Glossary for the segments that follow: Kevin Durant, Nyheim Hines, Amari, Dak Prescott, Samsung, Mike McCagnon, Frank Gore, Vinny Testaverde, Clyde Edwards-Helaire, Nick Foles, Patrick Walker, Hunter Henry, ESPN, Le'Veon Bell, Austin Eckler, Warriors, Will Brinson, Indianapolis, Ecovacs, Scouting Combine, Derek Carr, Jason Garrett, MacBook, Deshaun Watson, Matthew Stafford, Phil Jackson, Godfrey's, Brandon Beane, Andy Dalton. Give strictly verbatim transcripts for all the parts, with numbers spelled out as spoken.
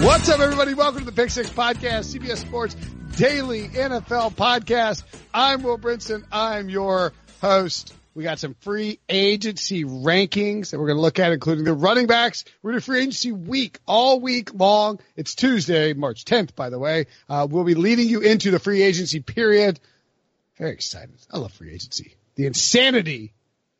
What's up, everybody? Welcome to the Pick Six Podcast, C B S Sports Daily N F L Podcast. I'm Will Brinson. I'm your host. We got some free agency rankings that we're going to look at, including the running backs. We're in a free agency week all week long. It's Tuesday, March tenth, by the way. Uh, we'll be leading you into the free agency period. Very excited. I love free agency. The insanity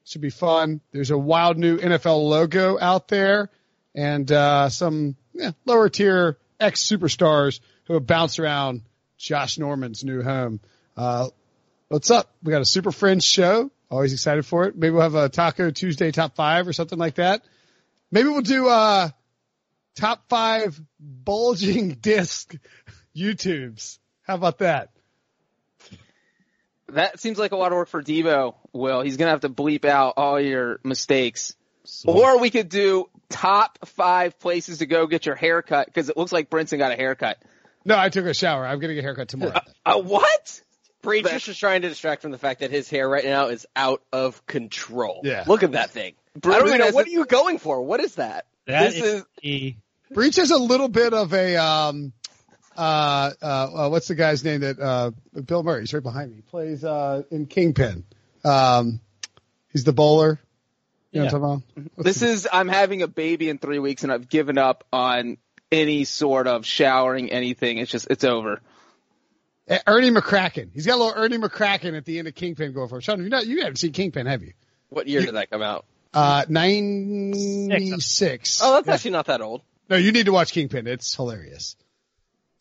should be fun. There's a wild new N F L logo out there and uh, some – yeah, lower tier ex superstars who have bounced around Josh Norman's new home. Uh, what's up? We got a Super Friends show. Always excited for it. Maybe we'll have a Taco Tuesday top five or something like that. Maybe we'll do uh top five bulging disc YouTubes. How about that? That seems like a lot of work for Devo. Will, he's going to have to bleep out all your mistakes. Sweet. Or we could do top five places to go get your haircut because it looks like Brinson got a haircut. No, I took a shower. I'm getting a haircut tomorrow. Uh, uh, what? Breach is trying to distract from the fact that his hair right now is out of control. Yeah. Look at that thing. Bruce, I don't even know. What a, are you going for? What is that? That this is, is Breach is a little bit of a um uh uh, uh what's the guy's name that uh Bill Murray? He's right behind me. He plays uh in Kingpin. Um, he's the bowler. You know what I'm talking about? This is I'm having a baby in three weeks, and I've given up on any sort of showering, anything. It's just it's over. Ernie McCracken. He's got a little Ernie McCracken at the end of Kingpin going for him. Sean, you not you haven't seen Kingpin, have you? What year you, did that come out? Uh, ninety-six. Oh, that's yeah. Actually not that old. No, you need to watch Kingpin. It's hilarious.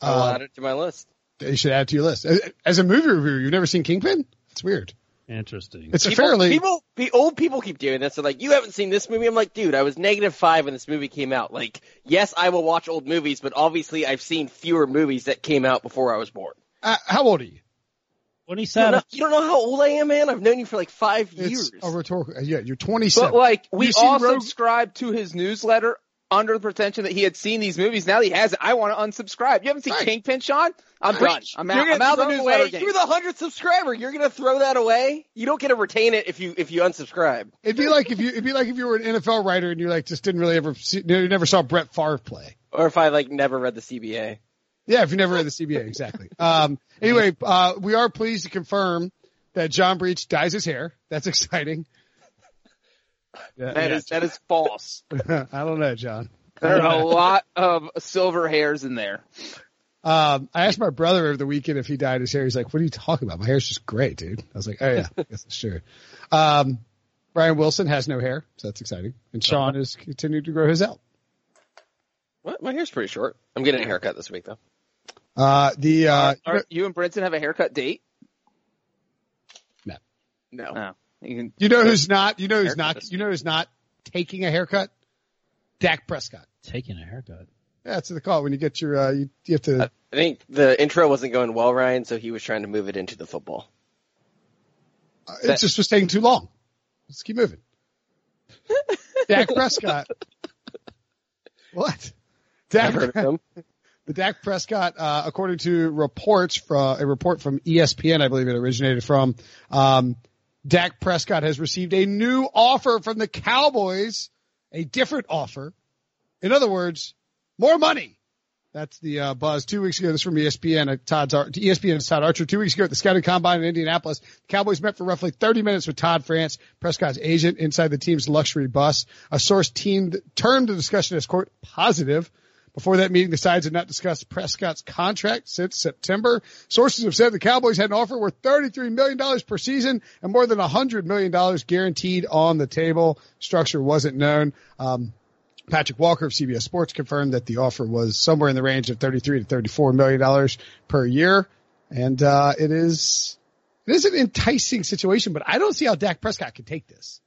I'll uh, add it to my list. You should add it to your list. As a movie reviewer, you've never seen Kingpin? It's weird. Interesting. It's a people, fairly people. The old people keep doing this. They're like, "You haven't seen this movie." I'm like, "Dude, I was negative five when this movie came out." Like, yes, I will watch old movies, but obviously, I've seen fewer movies that came out before I was born. Uh, how old are you? twenty-seven. You don't, know, you don't know how old I am, man. I've known you for like five it's years. A rhetorical. Yeah, you're twenty-seven. But like, we all Rogue... subscribed to his newsletter under the pretension that he had seen these movies. Now that he has it, I want to unsubscribe. You haven't seen right. Kingpin, Sean? I'm done. I'm out. I'm out of the newsletter game. You're the hundredth subscriber. You're gonna throw that away. You don't get to retain it if you if you unsubscribe. It'd be like if you it'd be like if you were an N F L writer and you like just didn't really ever see, you never saw Brett Favre play. Or if I like never read the C B A. Yeah, if you never read the C B A, exactly. um. Anyway, uh, we are pleased to confirm that John Breach dyes his hair. That's exciting. Yeah, that yeah. is that is false. I don't know, John. There are a lot of silver hairs in there. Um, I asked my brother over the weekend if he dyed his hair. He's like, "What are you talking about? My hair's just gray, dude." I was like, "Oh yeah, I guess that's true." Um, Brian Wilson has no hair, so that's exciting. And Sean has continued to grow his out. What? My hair's pretty short. I'm getting a haircut this week, though. Uh, the uh, are you and Brinson have a haircut date? No, no. no. You, can, you know who's not? You know who's not? You know who's not taking a haircut? Dak Prescott taking a haircut. Yeah, that's the call when you get your. Uh, you, you have to. I think the intro wasn't going well, Ryan, so he was trying to move it into the football. Uh, it that... just was taking too long. Let's keep moving. Dak Prescott. What? Dak. I've heard of him. The Dak Prescott, uh, according to reports from a report from E S P N, I believe it originated from. Um, Dak Prescott has received a new offer from the Cowboys, a different offer. In other words, more money. That's the uh, buzz. Two weeks ago, this is from E S P N. Todd's E S P N's Todd Archer. Two weeks ago at the scouting combine in Indianapolis, the Cowboys met for roughly thirty minutes with Todd France, Prescott's agent, inside the team's luxury bus. A source teamed, termed the discussion as, quote, positive. Before that meeting, the sides had not discussed Prescott's contract since September. Sources have said the Cowboys had an offer worth thirty-three million dollars per season and more than one hundred million dollars guaranteed on the table. Structure wasn't known. Um, Patrick Walker of C B S Sports confirmed that the offer was somewhere in the range of thirty-three to thirty-four million dollars per year. And, uh, it is, it is an enticing situation, but I don't see how Dak Prescott can take this.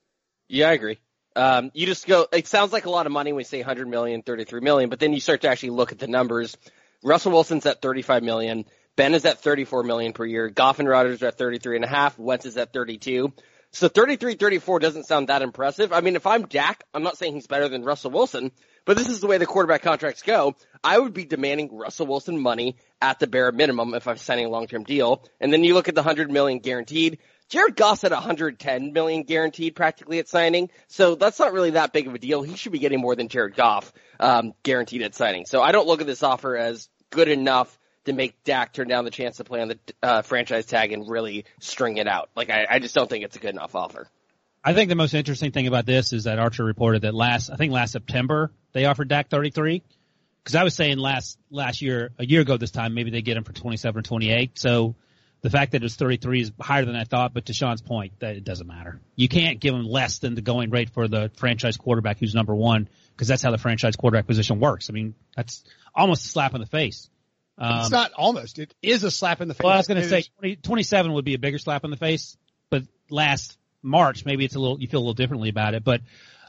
Yeah, I agree. Um, you just go, it sounds like a lot of money when you say one hundred million, thirty-three million, but then you start to actually look at the numbers. Russell Wilson's at thirty-five million. Ben is at thirty-four million per year. Goff and Rodgers are at thirty-three and a half. Wentz is at thirty-two. So thirty-three, thirty-four doesn't sound that impressive. I mean, if I'm Dak, I'm not saying he's better than Russell Wilson, but this is the way the quarterback contracts go. I would be demanding Russell Wilson money at the bare minimum if I'm signing a long-term deal. And then you look at the one hundred million guaranteed. Jared Goff's at one hundred ten million guaranteed practically at signing. So that's not really that big of a deal. He should be getting more than Jared Goff, um, guaranteed at signing. So I don't look at this offer as good enough to make Dak turn down the chance to play on the uh, franchise tag and really string it out. Like, I, I just don't think it's a good enough offer. I think the most interesting thing about this is that Archer reported that last, I think last September, they offered Dak thirty-three. Because I was saying last last year, a year ago this time, maybe they get him for twenty-seven or twenty-eight. So the fact that it was thirty-three is higher than I thought. But to Sean's point, that it doesn't matter. You can't give him less than the going rate for the franchise quarterback who's number one, because that's how the franchise quarterback position works. I mean, that's almost a slap in the face. Um, it's not almost. It is a slap in the face. Well, I was going to say twenty, twenty-seven would be a bigger slap in the face, but last March, maybe it's a little, you feel a little differently about it, but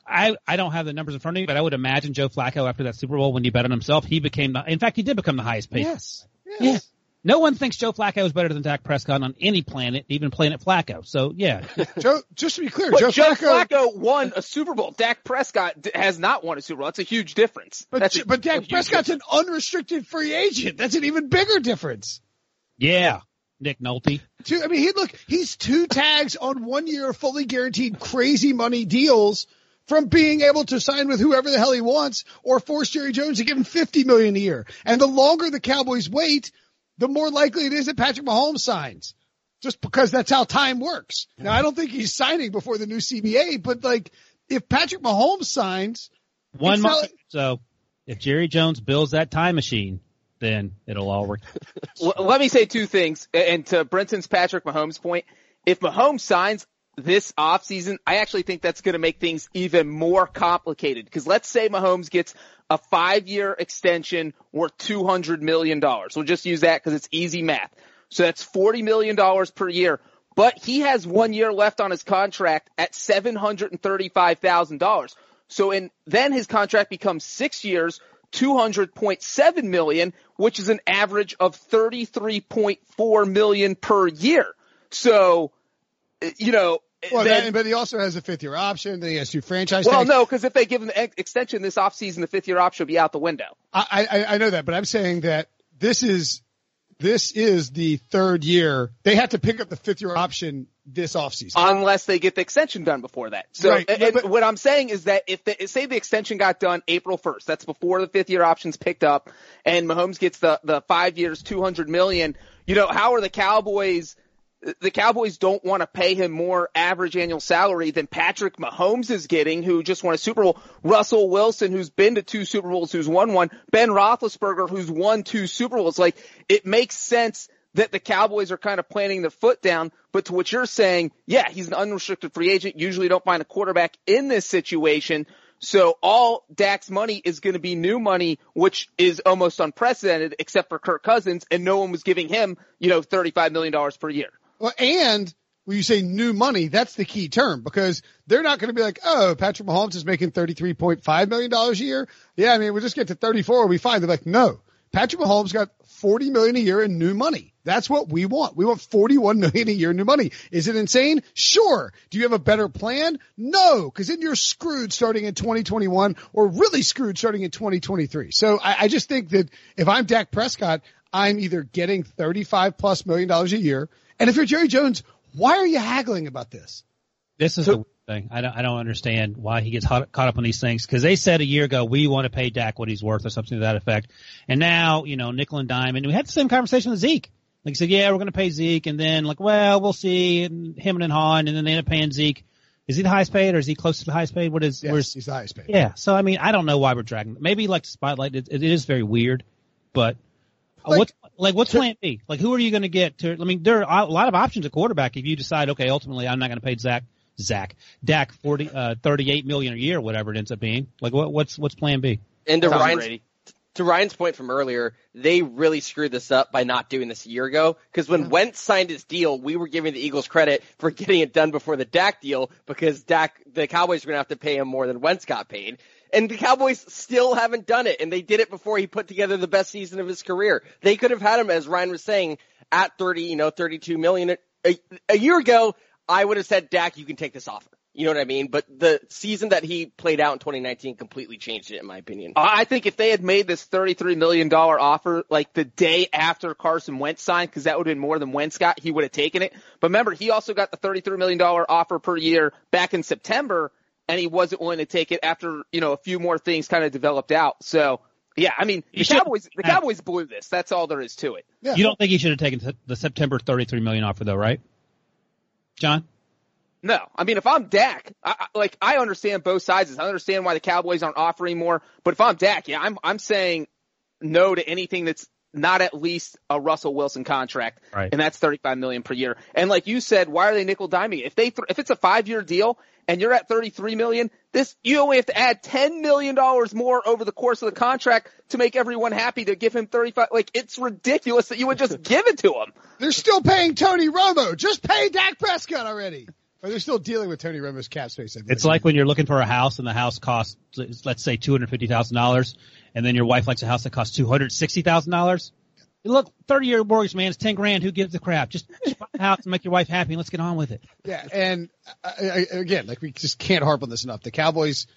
I, I don't have the numbers in front of me, but I would imagine Joe Flacco after that Super Bowl, when he bet on himself, he became the, in fact, he did become the highest paid. Yes. Yes. Yeah. No one thinks Joe Flacco is better than Dak Prescott on any planet, even Planet Flacco. So, yeah. Joe, just to be clear, Joe, Joe Flacco, Flacco won a Super Bowl. Dak Prescott has not won a Super Bowl. That's a huge difference. But, That's a, but Dak Prescott's difference. An unrestricted free agent. That's an even bigger difference. Yeah. Nick Nolte. Two, I mean, he look, he's two tags on one year fully guaranteed crazy money deals from being able to sign with whoever the hell he wants or force Jerry Jones to give him fifty million dollars a year. And the longer the Cowboys wait, the more likely it is that Patrick Mahomes signs, just because that's how time works. Now, I don't think he's signing before the new C B A, but, like, if Patrick Mahomes signs – One month. Like, so if Jerry Jones builds that time machine, then it'll all work. Let me say two things. And to Brinson's Patrick Mahomes point, if Mahomes signs this offseason, I actually think that's going to make things even more complicated, because let's say Mahomes gets – a five-year extension worth two hundred million dollars. We'll just use that because it's easy math. So that's forty million dollars per year. But he has one year left on his contract at seven hundred thirty-five thousand dollars. So in, then his contract becomes six years, two hundred point seven million dollars, which is an average of thirty-three point four million dollars per year. So, you know, Well, then, then, but he also has a fifth-year option. Then he has two franchise tags. Well, no, because if they give him the ex- extension this offseason, the fifth-year option will be out the window. I, I I know that, but I'm saying that this is this is the third year. They have to pick up the fifth-year option this offseason. Unless they get the extension done before that. So right. and, and but, what I'm saying is that if the, say the extension got done April first, that's before the fifth-year option's picked up, and Mahomes gets the, the five years, two hundred million dollars, you know, how are the Cowboys – the Cowboys don't want to pay him more average annual salary than Patrick Mahomes is getting, who just won a Super Bowl. Russell Wilson, who's been to two Super Bowls, who's won one. Ben Roethlisberger, who's won two Super Bowls. Like, it makes sense that the Cowboys are kind of planting their foot down. But to what you're saying, yeah, he's an unrestricted free agent. Usually don't find a quarterback in this situation. So all Dak's money is going to be new money, which is almost unprecedented, except for Kirk Cousins. And no one was giving him, you know, thirty-five million dollars per year. Well, and when you say new money, that's the key term, because they're not going to be like, oh, Patrick Mahomes is making thirty-three point five million dollars a year. Yeah, I mean, we'll just get to thirty-four, we'll be fine. They're like, no, Patrick Mahomes got forty million dollars a year in new money. That's what we want. We want forty-one million dollars a year in new money. Is it insane? Sure. Do you have a better plan? No, because then you're screwed starting in twenty twenty-one, or really screwed starting in twenty twenty-three. So I, I just think that if I'm Dak Prescott, I'm either getting thirty-five plus million dollars a year. And if you're Jerry Jones, why are you haggling about this? This is so, the thing. I don't, I don't understand why he gets hot, caught up on these things, because they said a year ago, we want to pay Dak what he's worth or something to that effect. And now, you know, nickel and dime. And we had the same conversation with Zeke. Like he said, yeah, we're going to pay Zeke. And then like, well, we'll see and him and Han. And then they end up paying Zeke. Is he the highest paid or is he close to the highest paid? What is, yes, where's, he's the highest paid. Yeah. So, I mean, I don't know why we're dragging. Maybe like spotlight. It, it is very weird, but. Like, what's, like, what's plan B? Like, who are you going to get to? I mean, there are a lot of options at quarterback if you decide, okay, ultimately I'm not going to pay Zach, Zach, Dak forty, uh, thirty-eight million a year, whatever it ends up being. Like, what, what's, what's plan B? And to Ryan's, to Ryan's point from earlier, they really screwed this up by not doing this a year ago. Cause when yeah. Wentz signed his deal, we were giving the Eagles credit for getting it done before the Dak deal, because Dak, the Cowboys were going to have to pay him more than Wentz got paid. And the Cowboys still haven't done it, and they did it before he put together the best season of his career. They could have had him, as Ryan was saying, at thirty, you know, thirty-two million a, a year ago. I would have said, Dak, you can take this offer. You know what I mean? But the season that he played out in twenty nineteen completely changed it, in my opinion. I think if they had made this thirty-three million dollars offer like the day after Carson Wentz signed, because that would have been more than Wentz got, he would have taken it. But remember, he also got the thirty-three million dollars offer per year back in September. And he wasn't willing to take it after, you know, a few more things kind of developed out. So, yeah, I mean, the Cowboys, the Cowboys blew this. That's all there is to it. Yeah. You don't think he should have taken the September thirty-three million dollars offer, though, right, John? No. I mean, if I'm Dak, I, like, I understand both sides. I understand why the Cowboys aren't offering more. But if I'm Dak, yeah, I'm I'm saying no to anything that's not at least a Russell Wilson contract. Right. And that's thirty-five million dollars per year. And like you said, why are they nickel-diming? If they th- if it's a five-year deal – and you're at thirty-three million dollars, this, you only have to add ten million dollars more over the course of the contract to make everyone happy to give him thirty-five. Like, it's ridiculous that you would just give it to him. They're still paying Tony Romo. Just pay Dak Prescott already. Or they're still dealing with Tony Romo's cap space. It's like when you're looking for a house and the house costs, let's say, two hundred fifty thousand dollars, and then your wife likes a house that costs two hundred sixty thousand dollars. Look, thirty-year mortgage, man, it's ten grand. Who gives a crap? Just buy the house and make your wife happy, and let's get on with it. Yeah, and I, I, again, like, we just can't harp on this enough. The Cowboys,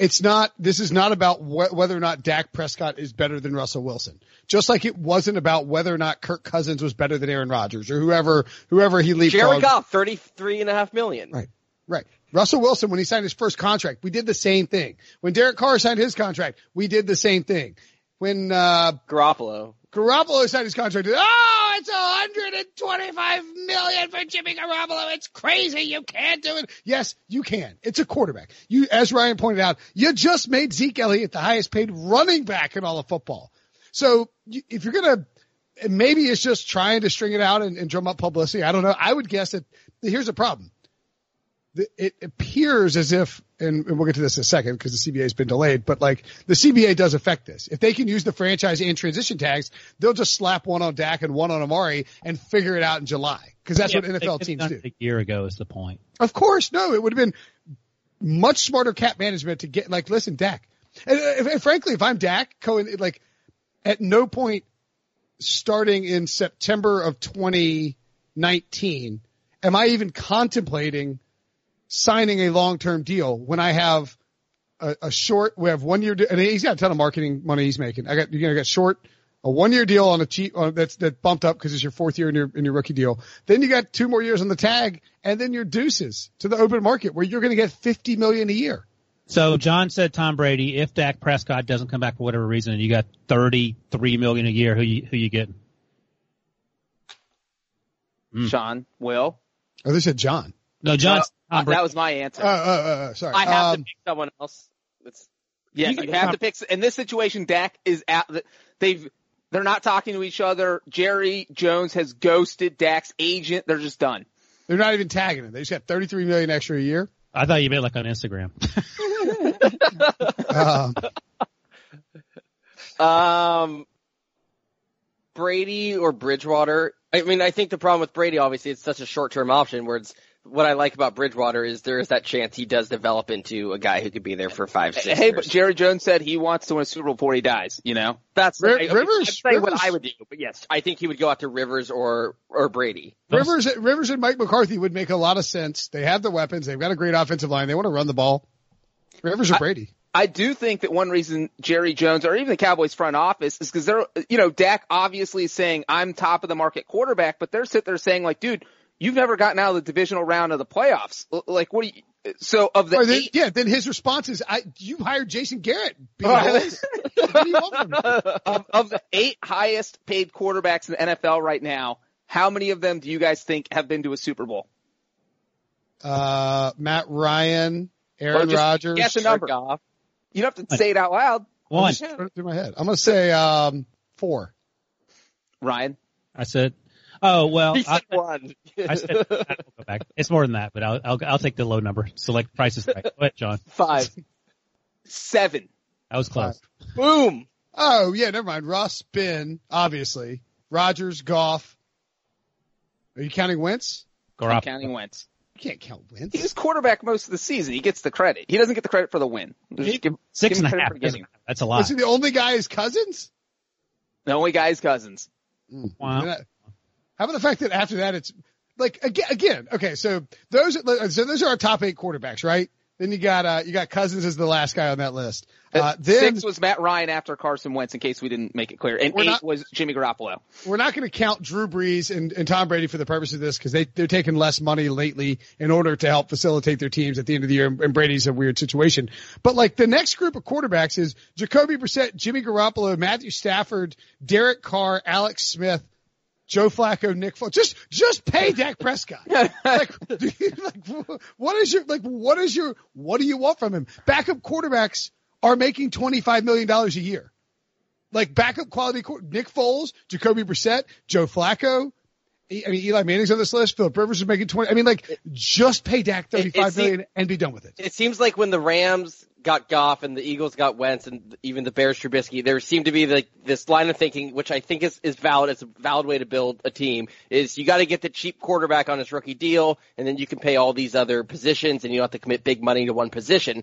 it's not. This is not about wh- whether or not Dak Prescott is better than Russell Wilson. Just like it wasn't about whether or not Kirk Cousins was better than Aaron Rodgers or whoever whoever he leapfrogged. Jared Goff, thirty-three and a half million. Right, right. Russell Wilson, when he signed his first contract, we did the same thing. When Derek Carr signed his contract, we did the same thing. When uh Garoppolo. Garoppolo signed his contract. Oh, it's one hundred twenty-five million dollars for Jimmy Garoppolo. It's crazy. You can't do it. Yes, you can. It's a quarterback. You, as Ryan pointed out, you just made Zeke Elliott the highest paid running back in all of football. So you, if you're going to, maybe it's just trying to string it out and, and drum up publicity. I don't know. I would guess that here's the problem. It appears as if, and we'll get to this in a second because the C B A has been delayed, but like the C B A does affect this. If they can use the franchise and transition tags, they'll just slap one on Dak and one on Amari and figure it out in July, because that's yeah, what N F L teams do. A year ago is the point. Of course, no, it would have been much smarter cap management to get like, listen, Dak. And, and frankly, if I'm Dak, Cohen, like at no point starting in September of twenty nineteen, am I even contemplating signing a long-term deal when I have a, a short, we have one year, and he's got a ton of marketing money he's making. I got, you know, I got short, a one-year deal on a cheap, on, that's, that bumped up because it's your fourth year in your, in your rookie deal. Then you got two more years on the tag, and then your deuces to the open market where you're going to get fifty million dollars a year. So John said Tom Brady, if Dak Prescott doesn't come back for whatever reason, and you got thirty-three million dollars a year, who you, who you getting? Mm. Sean, Will. Oh, they said John. No, John. Uh, that was my answer. Uh, uh, uh, sorry. I have um, to pick someone else. It's, yes, you, you have to pick. In this situation, Dak is at – they've, they're not talking to each other. Jerry Jones has ghosted Dak's agent. They're just done. They're not even tagging him. They just got thirty-three million dollars extra a year. I thought you meant like on Instagram. um, um, Brady or Bridgewater. I mean, I think the problem with Brady, obviously, it's such a short-term option where it's – what I like about Bridgewater is there is that chance he does develop into a guy who could be there for five, six years. Hey, but Jerry Jones said he wants to win a Super Bowl before he dies, you know? That's R- I, Rivers, I'd say Rivers. What I would do, but yes, I think he would go out to Rivers or, or Brady. Rivers, Rivers and Mike McCarthy would make a lot of sense. They have the weapons. They've got a great offensive line. They want to run the ball. Rivers or I, Brady. I do think that one reason Jerry Jones or even the Cowboys front office is because they're, you know, Dak obviously is saying I'm top of the market quarterback, but they're sitting there saying like, dude, you've never gotten out of the divisional round of the playoffs. Like, what do you, So of the then, yeah, then his response is, "I you hired Jason Garrett." What do you want from me? Of, of the eight highest paid quarterbacks in the N F L right now, how many of them do you guys think have been to a Super Bowl? Uh, Matt Ryan, Aaron Rodgers. Guess a number. Goff. You don't have to say it out loud. One. Through my head. I'm gonna say um four. Ryan. I said. Oh well, he said I, one. I said, I'll go back. It's more than that, but I'll, I'll I'll take the low number. Select Price is Right. Go ahead, John. Five, seven. That was close. Five. Boom. Oh yeah, never mind. Russ, Ben, obviously. Rodgers, Goff. Are you counting Wentz? Garoppolo. I'm counting Wentz. You can't count Wentz. He was quarterback most of the season. He gets the credit. He doesn't get the credit for the win. He, give, six give and a half. That's a lot. Was he the only guy is Cousins? The only guy is Cousins. Mm. Wow. How about the fact that after that, it's like, again, again, okay. So those, so those are our top eight quarterbacks, right? Then you got, uh, you got Cousins as the last guy on that list. Uh, then six was Matt Ryan after Carson Wentz, in case we didn't make it clear. And eight not, was Jimmy Garoppolo. We're not going to count Drew Brees and, and Tom Brady for the purpose of this because they, they're taking less money lately in order to help facilitate their teams at the end of the year. And, and Brady's a weird situation. But like the next group of quarterbacks is Jacoby Brissett, Jimmy Garoppolo, Matthew Stafford, Derek Carr, Alex Smith, Joe Flacco, Nick Foles. Just, just pay Dak Prescott. Like, do you, like, what is your, like, what is your, what do you want from him? Backup quarterbacks are making twenty-five million dollars a year. Like backup quality, Nick Foles, Jacoby Brissett, Joe Flacco. I mean, Eli Manning's on this list. Philip Rivers is making twenty. I mean, like, just pay Dak thirty-five million dollars and be done with it. It seems like when the Rams got Goff and the Eagles got Wentz and even the Bears Trubisky, there seemed to be like this line of thinking, which I think is, is valid. It's a valid way to build a team, is you got to get the cheap quarterback on his rookie deal, and then you can pay all these other positions, and you don't have to commit big money to one position.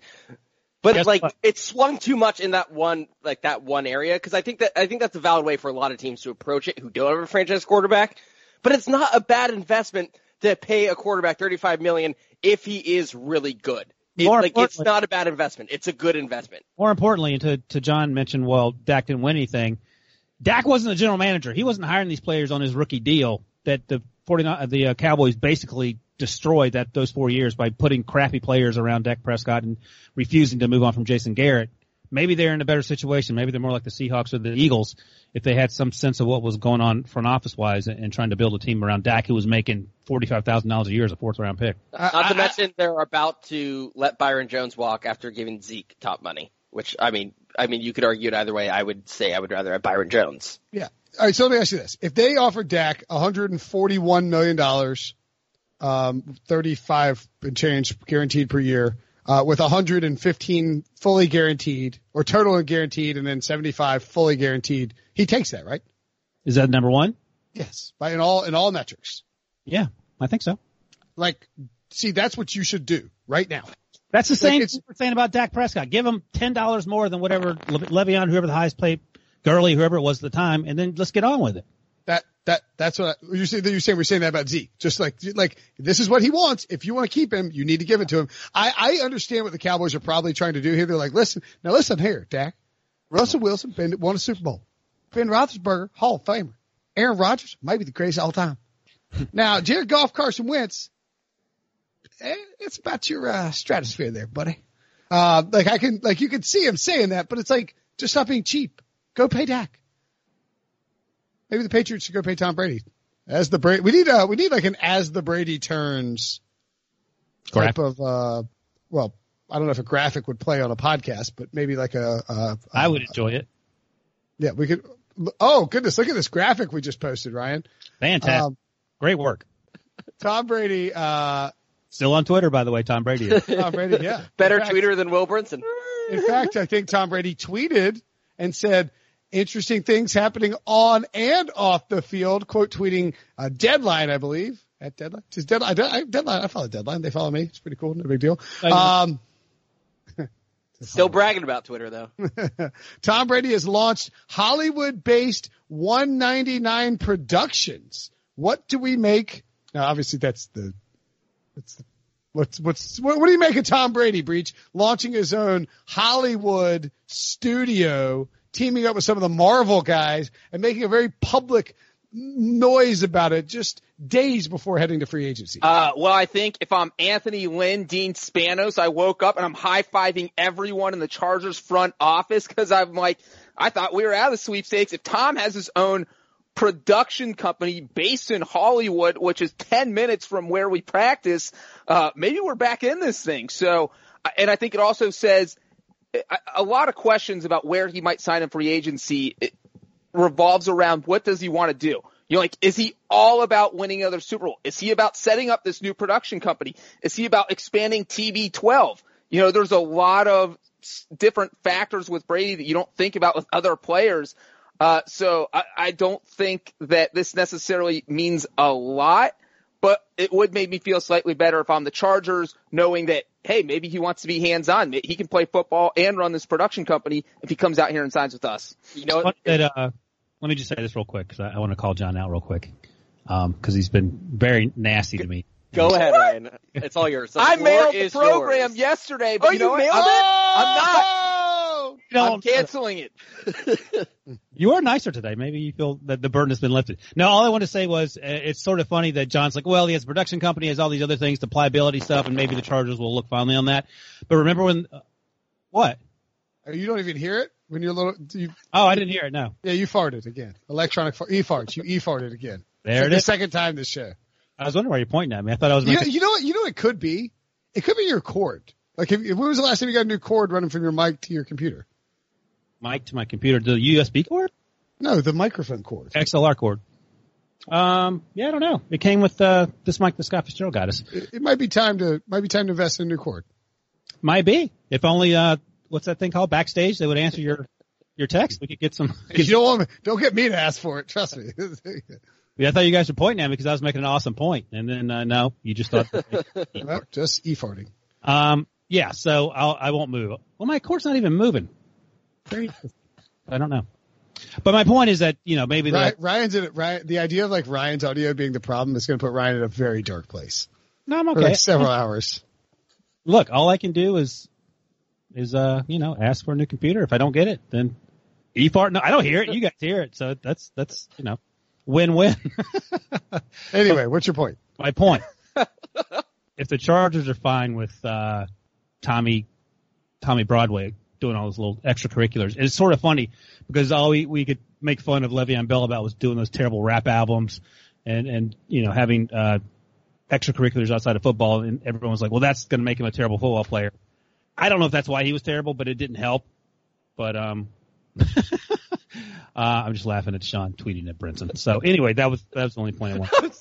But it's like it swung too much in that one, like that one area, because I think that I think that's a valid way for a lot of teams to approach it who don't have a franchise quarterback. But it's not a bad investment to pay a quarterback thirty-five million dollars if he is really good. It, like, it's not a bad investment. It's a good investment. More importantly, to, to John mentioned, well, Dak didn't win anything. Dak wasn't the general manager. He wasn't hiring these players on his rookie deal that the forty-nine, the uh, Cowboys basically destroyed that those four years by putting crappy players around Dak Prescott and refusing to move on from Jason Garrett. Maybe they're in a better situation. Maybe they're more like the Seahawks or the Eagles if they had some sense of what was going on front office-wise and, and trying to build a team around Dak, who was making forty-five thousand dollars a year as a fourth-round pick. Uh, Not to I, mention they're about to let Byron Jones walk after giving Zeke top money, which, I mean, I mean, you could argue it either way. I would say I would rather have Byron Jones. Yeah. All right, so let me ask you this. If they offer Dak one hundred forty-one million dollars, um, thirty-five and change guaranteed per year, Uh, with one hundred fifteen fully guaranteed or total and guaranteed and then seventy-five fully guaranteed. He takes that, right? Is that number one? Yes. By in all, in all metrics. Yeah. I think so. Like, see, that's what you should do right now. That's the same like thing we're saying about Dak Prescott. Give him ten dollars more than whatever Le- Le'Veon, whoever the highest paid, Gurley, whoever it was at the time. And then let's get on with it. That, that, that's what I, you say, you're saying, we're saying that about Zeke. Just like, like, this is what he wants. If you want to keep him, you need to give it to him. I, I understand what the Cowboys are probably trying to do here. They're like, listen, now listen here, Dak. Russell Wilson been, won a Super Bowl. Ben Roethlisberger, Hall of Famer. Aaron Rodgers might be the greatest all time. Now, Jared Goff, Carson Wentz, eh, it's about your, uh, stratosphere there, buddy. Uh, like I can, like you can see him saying that, but it's like, just stop being cheap. Go pay Dak. Maybe the Patriots should go pay Tom Brady. As the Brady, we need uh we need like an as the Brady turns type of uh well, I don't know if a graphic would play on a podcast, but maybe like a uh I would enjoy it. Yeah, we could. Oh goodness, look at this graphic we just posted, Ryan. Fantastic. Um, Great work. Tom Brady uh still on Twitter, by the way, Tom Brady is. Tom Brady, yeah. Better fact, tweeter than Will Brinson. In fact, I think Tom Brady tweeted and said, "Interesting things happening on and off the field," quote tweeting uh, Deadline, I believe. At Deadline? Just Deadline. I, Deadline. I follow Deadline. They follow me. It's pretty cool. No big deal. Um, Still bragging about Twitter, though. Tom Brady has launched Hollywood-based one ninety-nine Productions. What do we make? Now, obviously, that's the that's the What's, what's, what, what do you make of Tom Brady, Breach, launching his own Hollywood studio, teaming up with some of the Marvel guys and making a very public noise about it just days before heading to free agency? Uh, well, I think if I'm Anthony Lynn, Dean Spanos, I woke up and I'm high-fiving everyone in the Chargers front office because I'm like, I thought we were out of the sweepstakes. If Tom has his own production company based in Hollywood, which is ten minutes from where we practice, uh, maybe we're back in this thing. So, and I think it also says a lot of questions about where he might sign in free agency. It revolves around what does he want to do? You're like, is he all about winning another Super Bowl? Is he about setting up this new production company? Is he about expanding T V twelve? You know, there's a lot of different factors with Brady that you don't think about with other players. Uh, so I, I don't think that this necessarily means a lot, but it would make me feel slightly better if I'm the Chargers, knowing that, hey, maybe he wants to be hands-on. He can play football and run this production company if he comes out here and signs with us. You know, that, uh, let me just say this real quick because I, I want to call John out real quick because um, he's been very nasty to me. Go ahead, what? Ryan. It's all yours. The I mailed the program yours. yesterday, but oh, you, you know mailed what? it? I'm not. Don't. I'm canceling it. You are nicer today. Maybe you feel that the burden has been lifted. No, all I want to say was uh, it's sort of funny that John's like, well, he has a production company, he has all these other things, the pliability stuff, and maybe the Chargers will look finally on that. But remember when uh, – what? You don't even hear it when you're a little you, – Oh, I didn't hear it, no. Yeah, you farted again. Electronic – e-farts. You e-farted again. There it's it like is. The second time this year. I was wondering why you're pointing at me. I thought I was – you, you know what? You know what it could be? It could be your cord. Like, if, when was the last time you got a new cord running from your mic to your computer? Mic to my computer, the U S B cord? No, the microphone cord. X L R cord. Um, yeah, I don't know. It came with uh, this mic that Scott Fitzgerald got us. It, it might be time to might be time to invest in a new cord. Might be. If only uh, what's that thing called? Backstage, they would answer your your text. We could get some. Get you don't want me, don't get me to ask for it. Trust me. Yeah, I thought you guys were pointing at me because I was making an awesome point, and then uh, no, you just thought. Well, just e-farting. Um. Yeah, so I'll, I won't move. Well, my cord's not even moving. I don't know. But my point is that, you know, maybe Ryan, that. Ryan's in it. Ryan, the idea of like Ryan's audio being the problem is going to put Ryan in a very dark place. No, I'm okay. For like several I'm, hours. Look, all I can do is, is, uh, you know, ask for a new computer. If I don't get it, then e-fart. No, I don't hear it. You guys hear it. So that's, that's, you know, win-win. Anyway, what's your point? My point. If the Chargers are fine with, uh, Tommy, Tommy Broadway doing all those little extracurriculars. And it's sort of funny because all we, we could make fun of Le'Veon Bell about was doing those terrible rap albums and, and, you know, having, uh, extracurriculars outside of football. And everyone was like, well, that's going to make him a terrible football player. I don't know if that's why he was terrible, but it didn't help. But, um, uh, I'm just laughing at Sean tweeting at Brinson. So anyway, that was, that was the only point I wanted.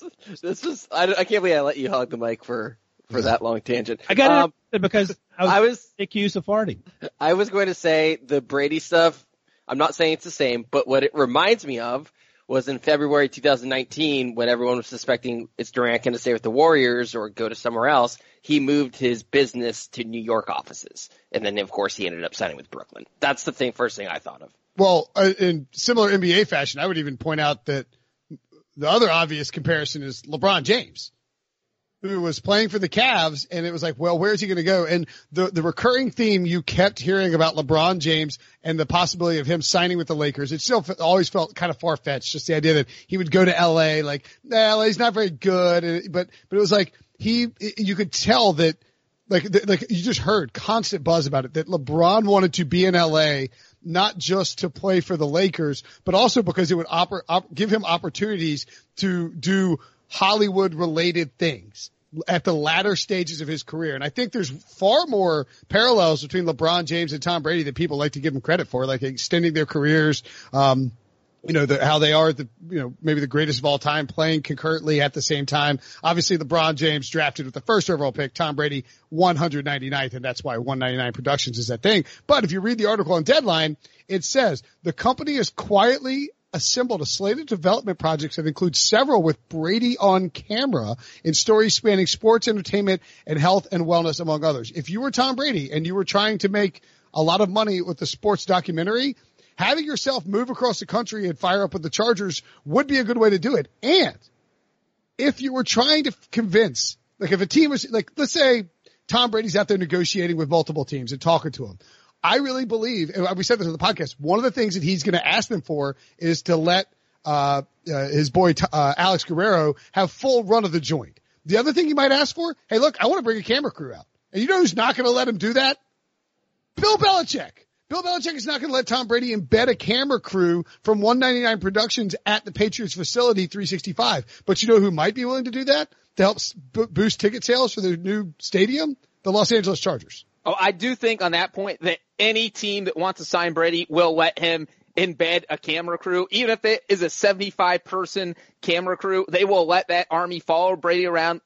This is, I, I can't believe I let you hog the mic for, for that long tangent. I got um, it because I was accused of farting. I was going to say the Brady stuff, I'm not saying it's the same, but what it reminds me of was in February two thousand nineteen when everyone was suspecting is Durant going to stay with the Warriors or go to somewhere else, he moved his business to New York offices. And then, of course, he ended up signing with Brooklyn. That's the thing. First thing I thought of. Well, in similar N B A fashion, I would even point out that the other obvious comparison is LeBron James, who was playing for the Cavs, and it was like, well, where is he going to go? And the the recurring theme you kept hearing about LeBron James and the possibility of him signing with the Lakers, it still f- always felt kind of far-fetched, just the idea that he would go to L A, like, nah, L A's not very good. And, but but it was like he – you could tell that like, – like you just heard constant buzz about it, that LeBron wanted to be in L A not just to play for the Lakers, but also because it would oper- op- give him opportunities to do Hollywood-related things at the latter stages of his career. And I think there's far more parallels between LeBron James and Tom Brady that people like to give him credit for, like extending their careers, um, you know, the, how they are the, you know, maybe the greatest of all time playing concurrently at the same time. Obviously LeBron James drafted with the first overall pick, Tom Brady one hundred ninety-ninth, and that's why one ninety-nine Productions is that thing. But if you read the article on Deadline, it says the company is quietly assembled a slate of development projects that includes several with Brady on camera in stories spanning sports, entertainment, and health and wellness, among others. If you were Tom Brady and you were trying to make a lot of money with the sports documentary, having yourself move across the country and fire up with the Chargers would be a good way to do it. And if you were trying to convince, like if a team was, like let's say Tom Brady's out there negotiating with multiple teams and talking to them, I really believe, and we said this on the podcast, one of the things that he's going to ask them for is to let uh uh, his boy uh, Alex Guerrero have full run of the joint. The other thing you might ask for, hey, look, I want to bring a camera crew out. And you know who's not going to let him do that? Bill Belichick. Bill Belichick is not going to let Tom Brady embed a camera crew from one ninety-nine Productions at the Patriots facility three sixty-five. But you know who might be willing to do that to help b- boost ticket sales for their new stadium? The Los Angeles Chargers. Oh, I do think on that point that any team that wants to sign Brady will let him embed a camera crew. Even if it is a seventy-five person camera crew, they will let that army follow Brady around,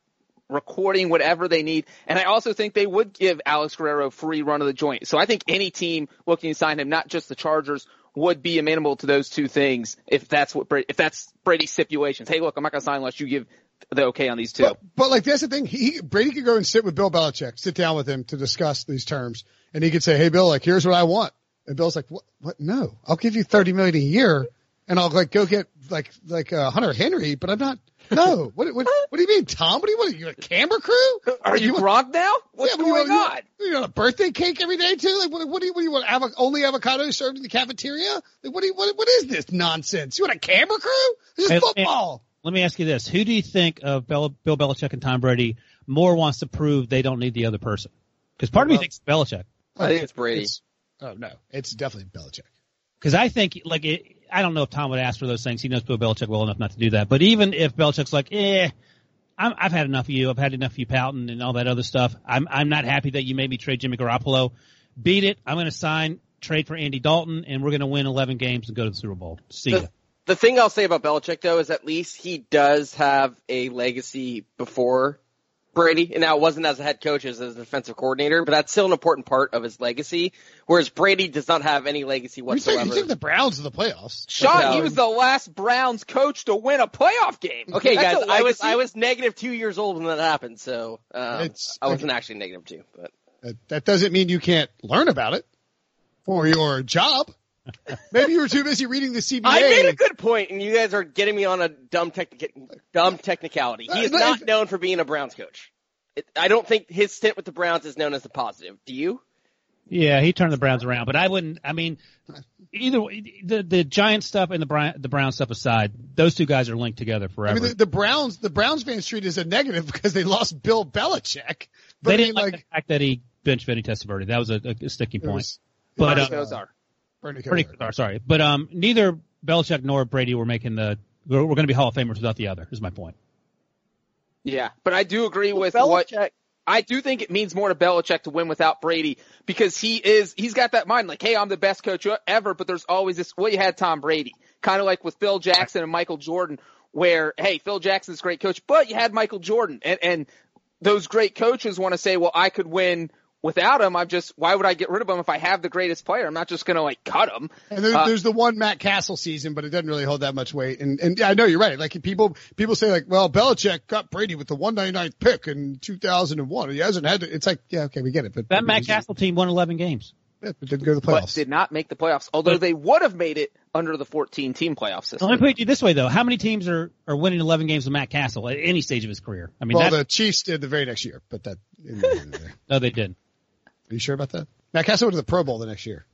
recording whatever they need. And I also think they would give Alex Guerrero free run of the joint. So I think any team looking to sign him, not just the Chargers, would be amenable to those two things if that's what Brady, if that's Brady's stipulations. Hey, look, I'm not going to sign unless you give the okay on these two. But, but like that's the thing. He, Brady could go and sit with Bill Belichick, sit down with him to discuss these terms, and he could say, "Hey, Bill, like here's what I want." And Bill's like, "What? What? No, I'll give you thirty million dollars a year, and I'll like go get like like uh, Hunter Henry, but I'm not." No, what, what what do you mean, Tom? What do you want? You're a camera crew? Are you, you Gronk now? What's yeah, going you, on? You, you want a birthday cake every day too? Like what, what do you what do you want? Avo- only avocado served in the cafeteria? Like what do you what what is this nonsense? You want a camera crew? This is hey, football. Let me, let me ask you this: who do you think of Bill, Bill Belichick and Tom Brady more wants to prove they don't need the other person? Because part well, of me thinks Belichick. I think it's Brady. It's, oh no, it's definitely Belichick. Because I think like it. I don't know if Tom would ask for those things. He knows Bill Belichick well enough not to do that. But even if Belichick's like, eh, I'm, I've had enough of you. I've had enough of you pouting and all that other stuff. I'm I'm not happy that you made me trade Jimmy Garoppolo. Beat it. I'm going to sign, trade for Andy Dalton, and we're going to win eleven games and go to the Super Bowl. See ya. The, the thing I'll say about Belichick, though, is at least he does have a legacy before Brady. And now it wasn't as a head coach, as a defensive coordinator, but that's still an important part of his legacy. Whereas Brady does not have any legacy whatsoever. You think the Browns to the playoffs? Sean, he was the last Browns coach to win a playoff game. Okay, that's guys, I was I was negative two years old when that happened, so um, I wasn't okay. actually negative two. But that, that doesn't mean you can't learn about it for your job. Maybe you were too busy reading the C B A. I made a good point, and you guys are getting me on a dumb technic- dumb technicality. He is not known for being a Browns coach. It, I don't think his stint with the Browns is known as a positive. Do you? Yeah, he turned the Browns around, but I wouldn't. I mean, either the the Giants stuff and the Brown, the Browns stuff aside, those two guys are linked together forever. I mean, the, the Browns, the Browns fan street is a negative because they lost Bill Belichick. But they didn't I mean, like, like the fact that he benched Vinny Testaverde. That was a, a sticky point. Was, but uh, those are. Bernie Kosar, sorry, but um, neither Belichick nor Brady were making the. We're, we're going to be Hall of Famers without the other. Is my point. Yeah, but I do agree well, with Belichick. What I do think it means more to Belichick to win without Brady because he is he's got that mind like, hey, I'm the best coach ever, but there's always this. Well, you had Tom Brady, kind of like with Phil Jackson and Michael Jordan, where hey, Phil Jackson's a great coach, but you had Michael Jordan, and and those great coaches want to say, well, I could win. Without him, I'm just – why would I get rid of him if I have the greatest player? I'm not just going to, like, cut him. And there, uh, there's the one Matt Castle season, but it doesn't really hold that much weight. And, and I know you're right. Like, people people say, like, well, Belichick got Brady with the one ninety-ninth pick in two thousand one. He hasn't had – it's like, yeah, okay, we get it. But that Matt Castle team won eleven games. Yeah, but didn't go to the playoffs. But did not make the playoffs, although but, they would have made it under the fourteen-team playoff system. Let me put it this way, though. How many teams are, are winning eleven games with Matt Castle at any stage of his career? I mean, well, the Chiefs did the very next year, but that – No, they didn't. Are you sure about that? Matt Castle went to the Pro Bowl the next year.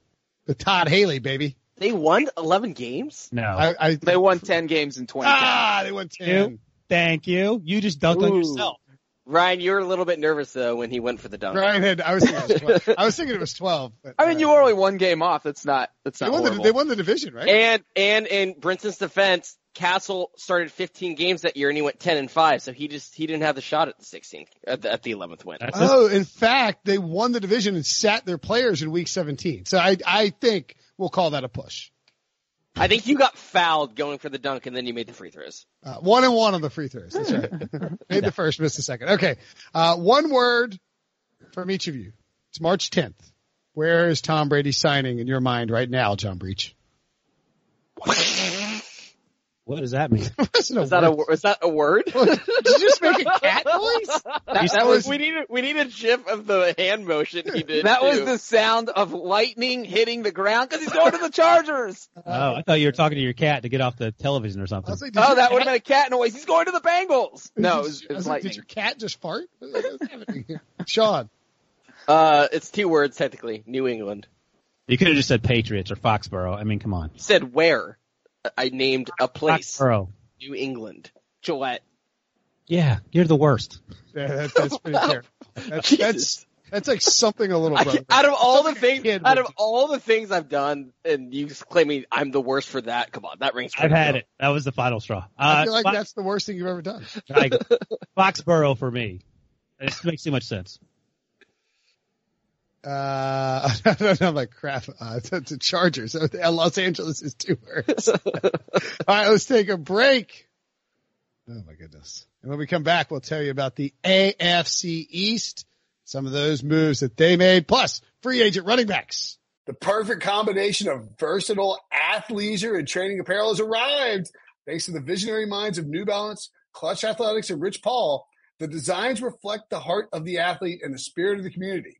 With Todd Haley, baby. They won eleven games? No. I, I, they won ten games in twenty. Ah, they won ten. Thank you. Thank you. You just dunked Ooh. on yourself. Ryan, you were a little bit nervous, though, when he went for the dunk. Ryan had, I was thinking it was twelve. I was thinking it was twelve. But, I mean, uh, you were only one game off. That's not, that's not they won horrible. The, they won the division, right? And, and in Brinson's defense, Castle started fifteen games that year and he went ten and five. So he just, he didn't have the shot at the sixteenth, at the, at the eleventh win. That's oh, in fact, they won the division and sat their players in week seventeen. So I, I think we'll call that a push. I think you got fouled going for the dunk, and then you made the free throws. Uh, one and one on the free throws. That's right. Made the first, missed the second. Okay. Uh, one word from each of you. It's March tenth. Where is Tom Brady signing in your mind right now, John Breach? What does that mean? Is that a word? Is that a word? Did you just make a cat noise? That, that was, we need a, we need a gif of the hand motion he did. That too. was the sound of lightning hitting the ground because he's going to the Chargers. Oh, I thought you were talking to your cat to get off the television or something. Like, oh, that would have been a cat noise. He's going to the Bengals. No, it was, it was, was like, lightning. Did your cat just fart? Sean, uh, it's two words technically. New England. You could have just said Patriots or Foxborough. I mean, come on. You said where? I named a place. Foxborough. New England. Gillette. Yeah, you're the worst. Yeah, that, that's pretty fair. That's, that's that's like something a little brother. Out of all the things, out of all the things I've done, and you claiming I'm the worst for that. Come on, that rings. I've had well. it. That was the final straw. Uh, I feel like Fox, that's the worst thing you've ever done. I, Foxborough for me. It makes too much sense. Uh, I'm like, crap, uh, the Chargers. Los Angeles is too worse. All right, let's take a break. Oh, my goodness. And when we come back, we'll tell you about the A F C East, some of those moves that they made, plus free agent running backs. The perfect combination of versatile athleisure and training apparel has arrived. Thanks to the visionary minds of New Balance, Clutch Athletics, and Rich Paul, the designs reflect the heart of the athlete and the spirit of the community.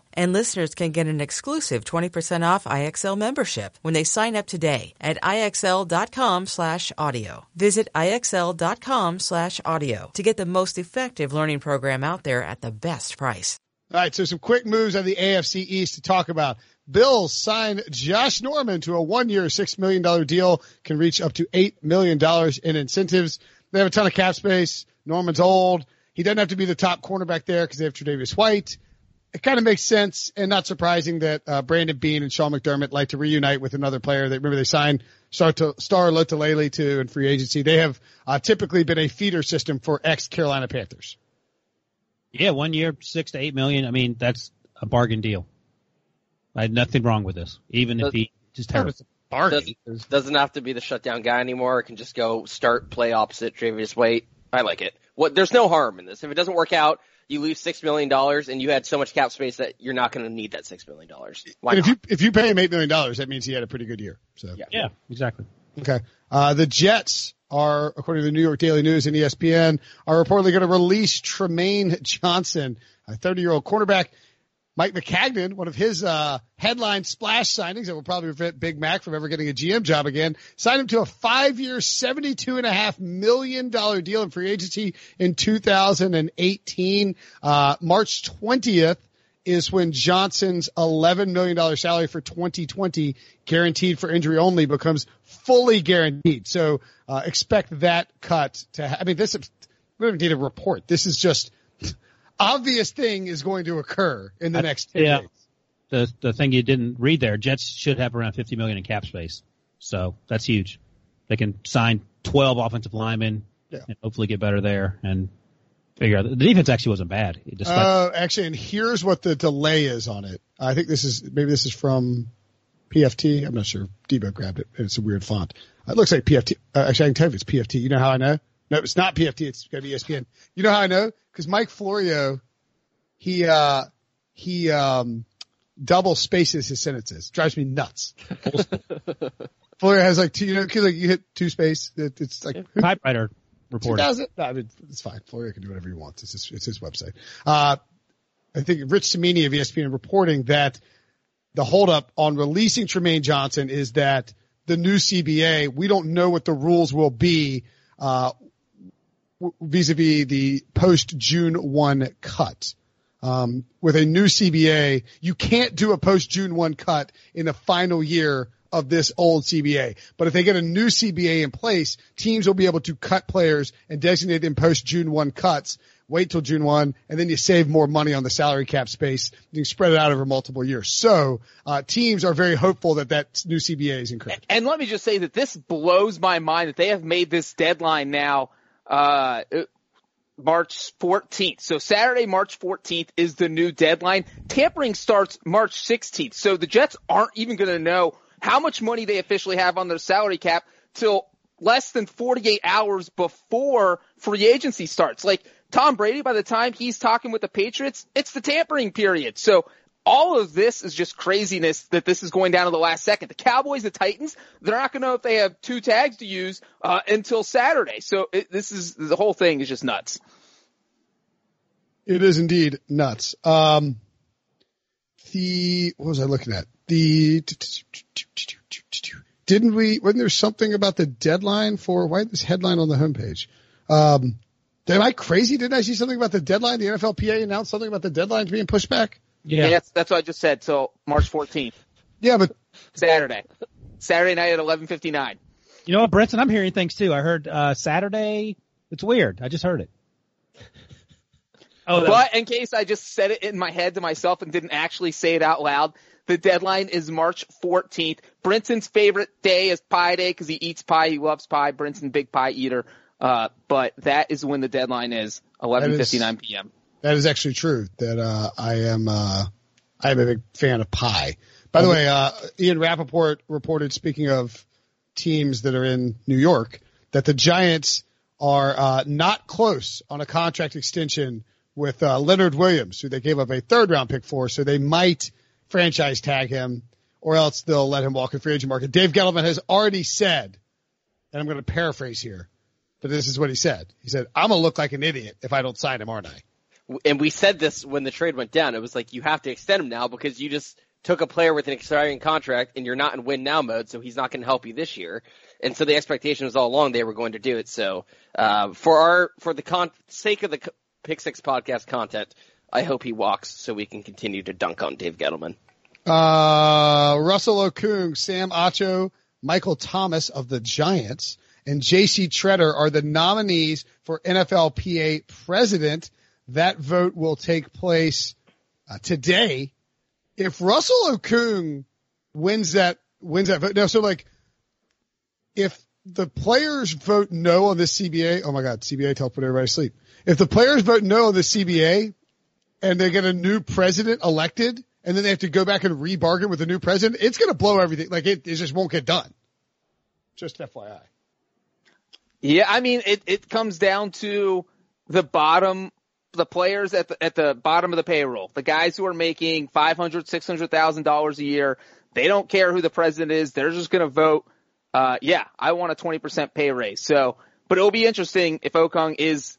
and listeners can get an exclusive twenty percent off iXL membership when they sign up today at I X L dot com slash audio. Visit I X L dot com slash audio to get the most effective learning program out there at the best price. All right, so some quick moves on the A F C East to talk about. Bills signed Josh Norman to a one-year, six million dollars deal, can reach up to eight million dollars in incentives. They have a ton of cap space. Norman's old. He doesn't have to be the top cornerback there because they have Tre'Davious White. It kind of makes sense, and not surprising that uh, Brandon Beane and Sean McDermott like to reunite with another player. They remember they signed Star Lotulelei to in free agency. They have uh, typically been a feeder system for ex-Carolina Panthers. Yeah, one year, six to eight million. I mean, that's a bargain deal. I had nothing wrong with this, even doesn't, if he just terrible. Bargain doesn't, doesn't have to be the shutdown guy anymore. It can just go start play opposite Tre'Davious White. I like it. What, there's no harm in this. If it doesn't work out, you lose six million dollars, and you had so much cap space that you're not going to need that six million dollars. Why not? If you if you pay him eight million dollars, that means he had a pretty good year. So yeah, yeah exactly. Okay. Uh, the Jets are, according to the New York Daily News and E S P N, are reportedly going to release Tremaine Johnson, a thirty-year-old cornerback. Mike McCagnon, one of his uh, headline splash signings that will probably prevent Big Mac from ever getting a G M job again, signed him to a five-year, seventy-two point five million dollars deal in free agency in two thousand eighteen. Uh, March twentieth is when Johnson's eleven million dollars salary for twenty twenty, guaranteed for injury only, becomes fully guaranteed. So uh, expect that cut to ha- – I mean, this is, we don't even need a report. This is just – obvious thing is going to occur in the I, next ten yeah. days. The the thing you didn't read there, Jets should have around fifty million in cap space. So that's huge. They can sign twelve offensive linemen yeah. and hopefully get better there and figure out the defense actually wasn't bad. Despite- uh, actually, and here's what the delay is on it. I think this is maybe this is from P F T. I'm not sure. Debo grabbed it. It's a weird font. It looks like P F T. Uh, actually, I can tell you if it's P F T. You know how I know? No, it's not P F T. It's going to be E S P N. You know how I know? Because Mike Florio, he uh, he um, double spaces his sentences. Drives me nuts. Florio has like two, you know, cause like you hit two space. It, it's like yeah, typewriter reporting. No, I mean, it's fine. Florio can do whatever he wants. It's his, it's his website. Uh, I think Rich Cimini of E S P N reporting that the holdup on releasing Tremaine Johnson is that the new C B A, we don't know what the rules will be. Uh, vis-a-vis the post-June first cut. Um, with a new C B A, you can't do a post-June first cut in the final year of this old C B A. But if they get a new C B A in place, teams will be able to cut players and designate them post-June first cuts wait till June first, and then you save more money on the salary cap space. You can spread it out over multiple years. So uh teams are very hopeful that that new C B A is encouraged. And let me just say that this blows my mind that they have made this deadline now uh March fourteenth. So Saturday, March fourteenth is the new deadline. Tampering starts March sixteenth. So the Jets aren't even going to know how much money they officially have on their salary cap till less than forty-eight hours before free agency starts. Like Tom Brady, by the time he's talking with the Patriots, it's the tampering period. So all of this is just craziness that this is going down to the last second. The Cowboys, the Titans, they're not going to know if they have two tags to use uh, until Saturday. So it, this is the whole thing is just nuts. It is indeed nuts. Um, the what was I looking at? The didn't we? Wasn't there something about the deadline for why this headline on the homepage? Um, am I crazy? Didn't I see something about the deadline? The N F L P A announced something about the deadline being pushed back. Yeah. yeah, that's that's what I just said. So March fourteenth. Yeah, but Saturday, Saturday night at eleven fifty-nine. You know what, Brinson? I'm hearing things too. I heard uh, Saturday. It's weird. I just heard it. Oh, but was... in case I just said it in my head to myself and didn't actually say it out loud, the deadline is March fourteenth. Brinson's favorite day is Pie Day because he eats pie. He loves pie. Brinson, big pie eater. Uh, but that is when the deadline is, eleven fifty-nine p.m. That is actually true. That uh, I am uh, I am a big fan of pie. By the way, uh, Ian Rappaport reported, speaking of teams that are in New York, that the Giants are uh, not close on a contract extension with uh, Leonard Williams, who they gave up a third-round pick for, so they might franchise tag him, or else they'll let him walk in free agent market. Dave Gettleman has already said, and I'm going to paraphrase here, but this is what he said. He said, I'm going to look like an idiot if I don't sign him, aren't I? And we said this when the trade went down. It was like, you have to extend him now because you just took a player with an expiring contract and you're not in win now mode, so he's not going to help you this year. And so the expectation was all along they were going to do it. So uh, for our for the con- sake of the c- Pick Six podcast content, I hope he walks so we can continue to dunk on Dave Gettleman. Uh, Russell Okung, Sam Acho, Michael Thomas of the Giants, and J C Tretter are the nominees for N F L P A president. That vote will take place uh, today. If Russell Okung wins that wins that vote, no, so like if the players vote no on this C B A, oh my God, C B A helped put everybody to sleep. If the players vote no on the C B A and they get a new president elected, and then they have to go back and re-bargain with the new president, it's going to blow everything. Like it, it just won't get done. Just F Y I. Yeah, I mean it. It comes down to the bottom. The players at the, at the bottom of the payroll, the guys who are making five hundred thousand dollars, six hundred thousand dollars a year, they don't care who the president is. They're just going to vote, uh, yeah, I want a twenty percent pay raise. So, but it'll be interesting if Okung is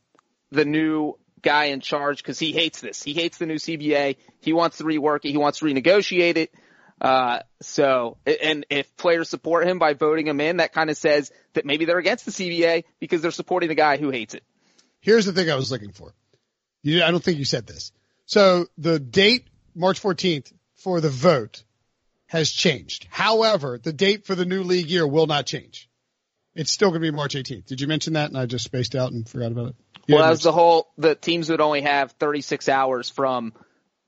the new guy in charge because he hates this. He hates the new C B A. He wants to rework it. He wants to renegotiate it. Uh, so, and if players support him by voting him in, that kind of says that maybe they're against the C B A because they're supporting the guy who hates it. Here's the thing I was looking for. You, I don't think you said this. So the date, March fourteenth, for the vote has changed. However, the date for the new league year will not change. It's still going to be March eighteenth. Did you mention that? And I just spaced out and forgot about it. You well, that was the whole – the teams would only have thirty-six hours from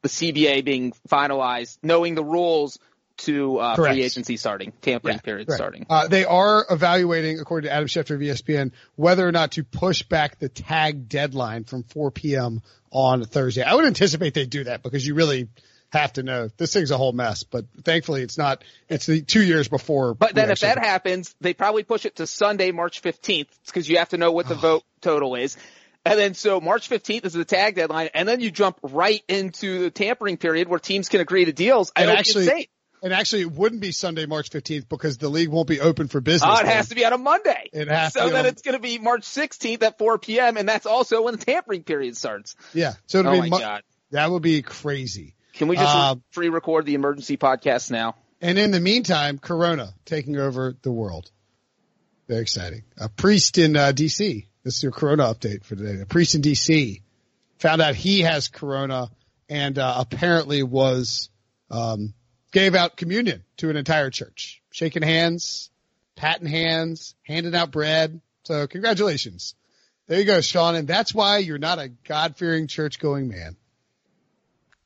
the C B A being finalized, knowing the rules to uh, free agency starting, tampering yeah, period correct. starting. Uh, they are evaluating, according to Adam Schefter of E S P N, whether or not to push back the tag deadline from four p.m. on Thursday. I would anticipate they do that because you really have to know. This thing's a whole mess, but thankfully it's not – it's the two years before. But then if that happens, they probably push it to Sunday, March fifteenth, because you have to know what the vote total is. And then so March fifteenth is the tag deadline, and then you jump right into the tampering period where teams can agree to deals. I don't think And actually, it wouldn't be Sunday, March fifteenth, because the league won't be open for business. Oh, it then. has to be on a Monday. It has so to then a... it's going to be March sixteenth at four p.m., and that's also when the tampering period starts. Yeah. So it'll oh, be my Mo- God. That would be crazy. Can we just uh, pre-record the emergency podcast now? And in the meantime, Corona taking over the world. Very exciting. A priest in uh, D C This is your Corona update for today. A priest in D C found out he has Corona and uh, apparently was um, – gave out communion to an entire church, shaking hands, patting hands, handing out bread. So congratulations. There you go, Sean. And that's why you're not a God-fearing, church-going man.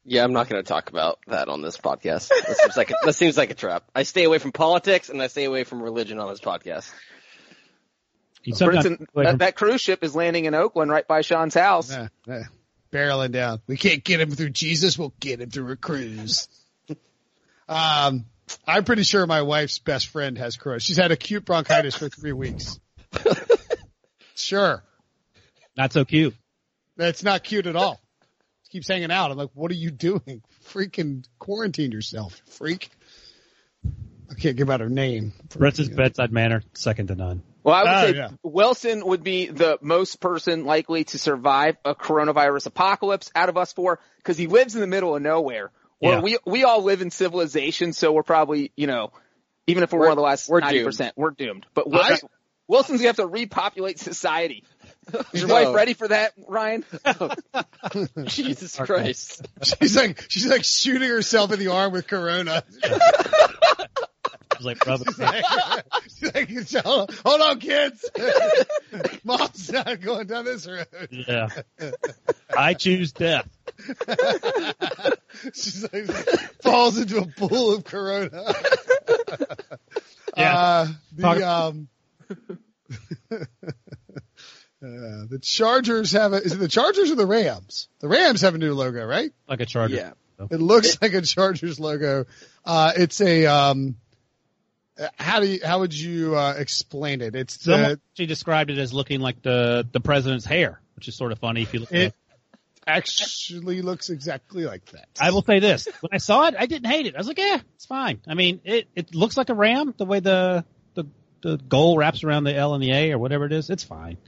Yeah, I'm not going to talk about that on this podcast. That seems like a, that seems like a trap. I stay away from politics and I stay away from religion on this podcast. Brinson, that, that cruise ship is landing in Oakland right by Sean's house. Uh, uh, barreling down. We can't get him through Jesus. We'll get him through a cruise. um, I'm pretty sure my wife's best friend has Crohn's. She's had acute bronchitis for three weeks. Sure. Not so cute. That's not cute at all. Keeps hanging out. I'm like, what are you doing? Freaking quarantine yourself, freak. I can't give out her name. Russ's bedside manner, second to none. Well, I would ah, say yeah. Wilson would be the most person likely to survive a coronavirus apocalypse out of us four because he lives in the middle of nowhere. Where yeah. we we all live in civilization, so we're probably, you know, even if we're, we're one of the last we're ninety percent, doomed. we're doomed. But we're, I, Wilson's going to have to repopulate society. Is your no. wife ready for that, Ryan? Oh. Jesus Christ. She's like, she's like shooting herself in the arm with corona. She's like, she's like, she's like, hold on, kids. Mom's not going down this road. Yeah. I choose death. She's like, falls into a pool of corona. Yeah. Uh, the, um, Uh, the Chargers have a, is it the Chargers or the Rams? The Rams have a new logo, right? Like a Charger. Yeah. It looks it, like a Chargers logo. Uh, it's a, um, how do you, how would you, uh, explain it? It's, uh, she described it as looking like the, the president's hair, which is sort of funny if you look at it. It actually looks exactly like that. I will say this. When I saw it, I didn't hate it. I was like, yeah, it's fine. I mean, it, it looks like a Ram, the way the, the, the goal wraps around the L and the A or whatever it is. It's fine.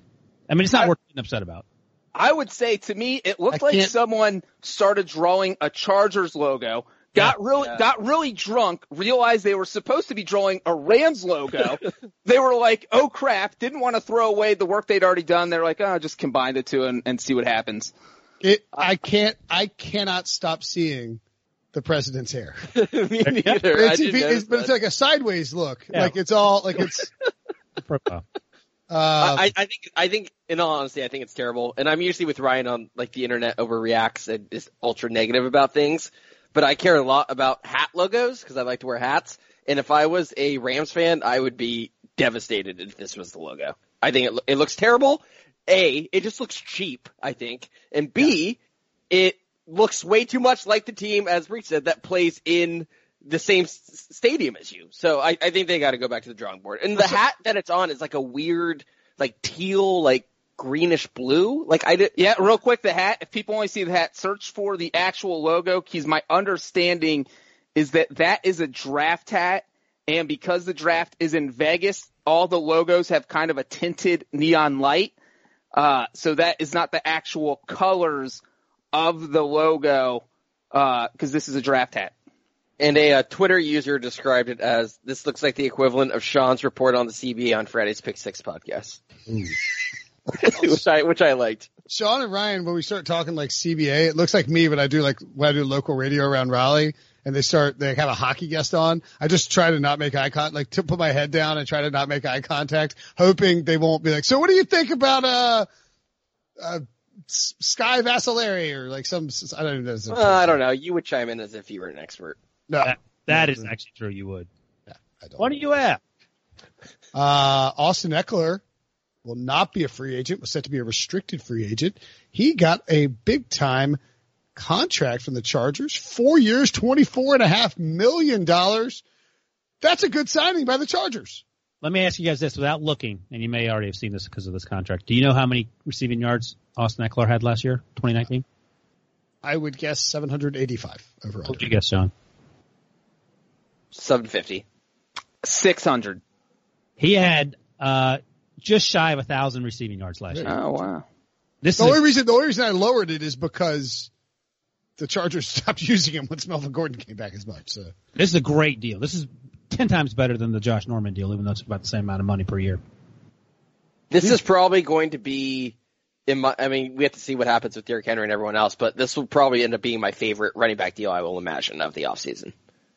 I mean, it's not I, worth getting upset about. I would say, to me, it looked I like can't. someone started drawing a Chargers logo, got yeah, really yeah. got really drunk, realized they were supposed to be drawing a Rams logo. They were like, oh, crap, didn't want to throw away the work they'd already done. They were like, oh, just combine the two and, and see what happens. It, I can't – I cannot stop seeing the president's hair. Me neither. It's, it, it's, but it's like a sideways look. Yeah. Like it's all – like it's – Uh, I, I think, I think, in all honesty, I think it's terrible. And I'm usually with Ryan on, like, the internet overreacts and is ultra negative about things. But I care a lot about hat logos because I like to wear hats. And if I was a Rams fan, I would be devastated if this was the logo. I think it, it looks terrible. A, it just looks cheap, I think. And B, yeah. it looks way too much like the team, as Bree said, that plays in the same s- stadium as you. So I, I think they got to go back to the drawing board. And the hat that it's on is like a weird, like teal, like greenish blue. Like I did. Yeah. Real quick. The hat, if people only see the hat, search for the actual logo. 'Cause my understanding is that that is a draft hat. And because the draft is in Vegas, all the logos have kind of a tinted neon light. Uh, so that is not the actual colors of the logo. Uh, 'cause this is a draft hat. And a uh, Twitter user described it as, this looks like the equivalent of Sean's report on the C B A on Friday's Pick Six Podcast. which, I, which I liked. Sean and Ryan, when we start talking like C B A, it looks like me, but I do like when I do local radio around Raleigh and they start, they have a hockey guest on. I just try to not make eye contact, like to put my head down and try to not make eye contact, hoping they won't be like, so what do you think about, uh, uh, Sky Vasillari or like some, I don't even know. Uh, I don't know. You would chime in as if you were an expert. No, that, that is actually true. You would. Yeah, I don't what know. Are you at? Uh, Austin Eckler will not be a free agent. Was set to be a restricted free agent. He got a big time contract from the Chargers, four years, twenty-four and a half million dollars. That's a good signing by the Chargers. Let me ask you guys this without looking, and you may already have seen this because of this contract. Do you know how many receiving yards Austin Eckler had last year, twenty nineteen? I would guess seven hundred eighty-five overall. What would you guess, John? seven fifty. six hundred. He had uh, just shy of one thousand receiving yards last year. Oh, wow. This the, is only a- reason, the only reason I lowered it is because the Chargers stopped using him once Melvin Gordon came back as much. So. This is a great deal. This is ten times better than the Josh Norman deal, even though it's about the same amount of money per year. This yeah. is probably going to be, in my, I mean, we have to see what happens with Derrick Henry and everyone else, but this will probably end up being my favorite running back deal, I will imagine, of the offseason.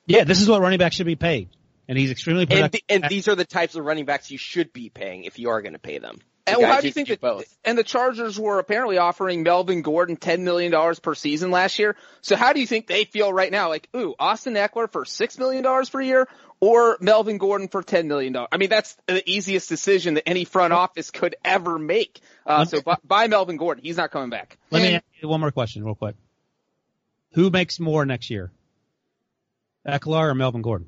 Yeah, this is what running backs should be paid, and he's extremely productive. And, the, and these are the types of running backs you should be paying if you are going to pay them. And well, how do you think that? Both. And the Chargers were apparently offering Melvin Gordon ten million dollars per season last year. So how do you think they feel right now? Like, ooh, Austin Eckler for six million dollars per year or Melvin Gordon for ten million dollars? I mean, that's the easiest decision that any front office could ever make. Uh, so buy, buy Melvin Gordon. He's not coming back. Let and, me ask you one more question real quick. Who makes more next year? Eckler or Melvin Gordon?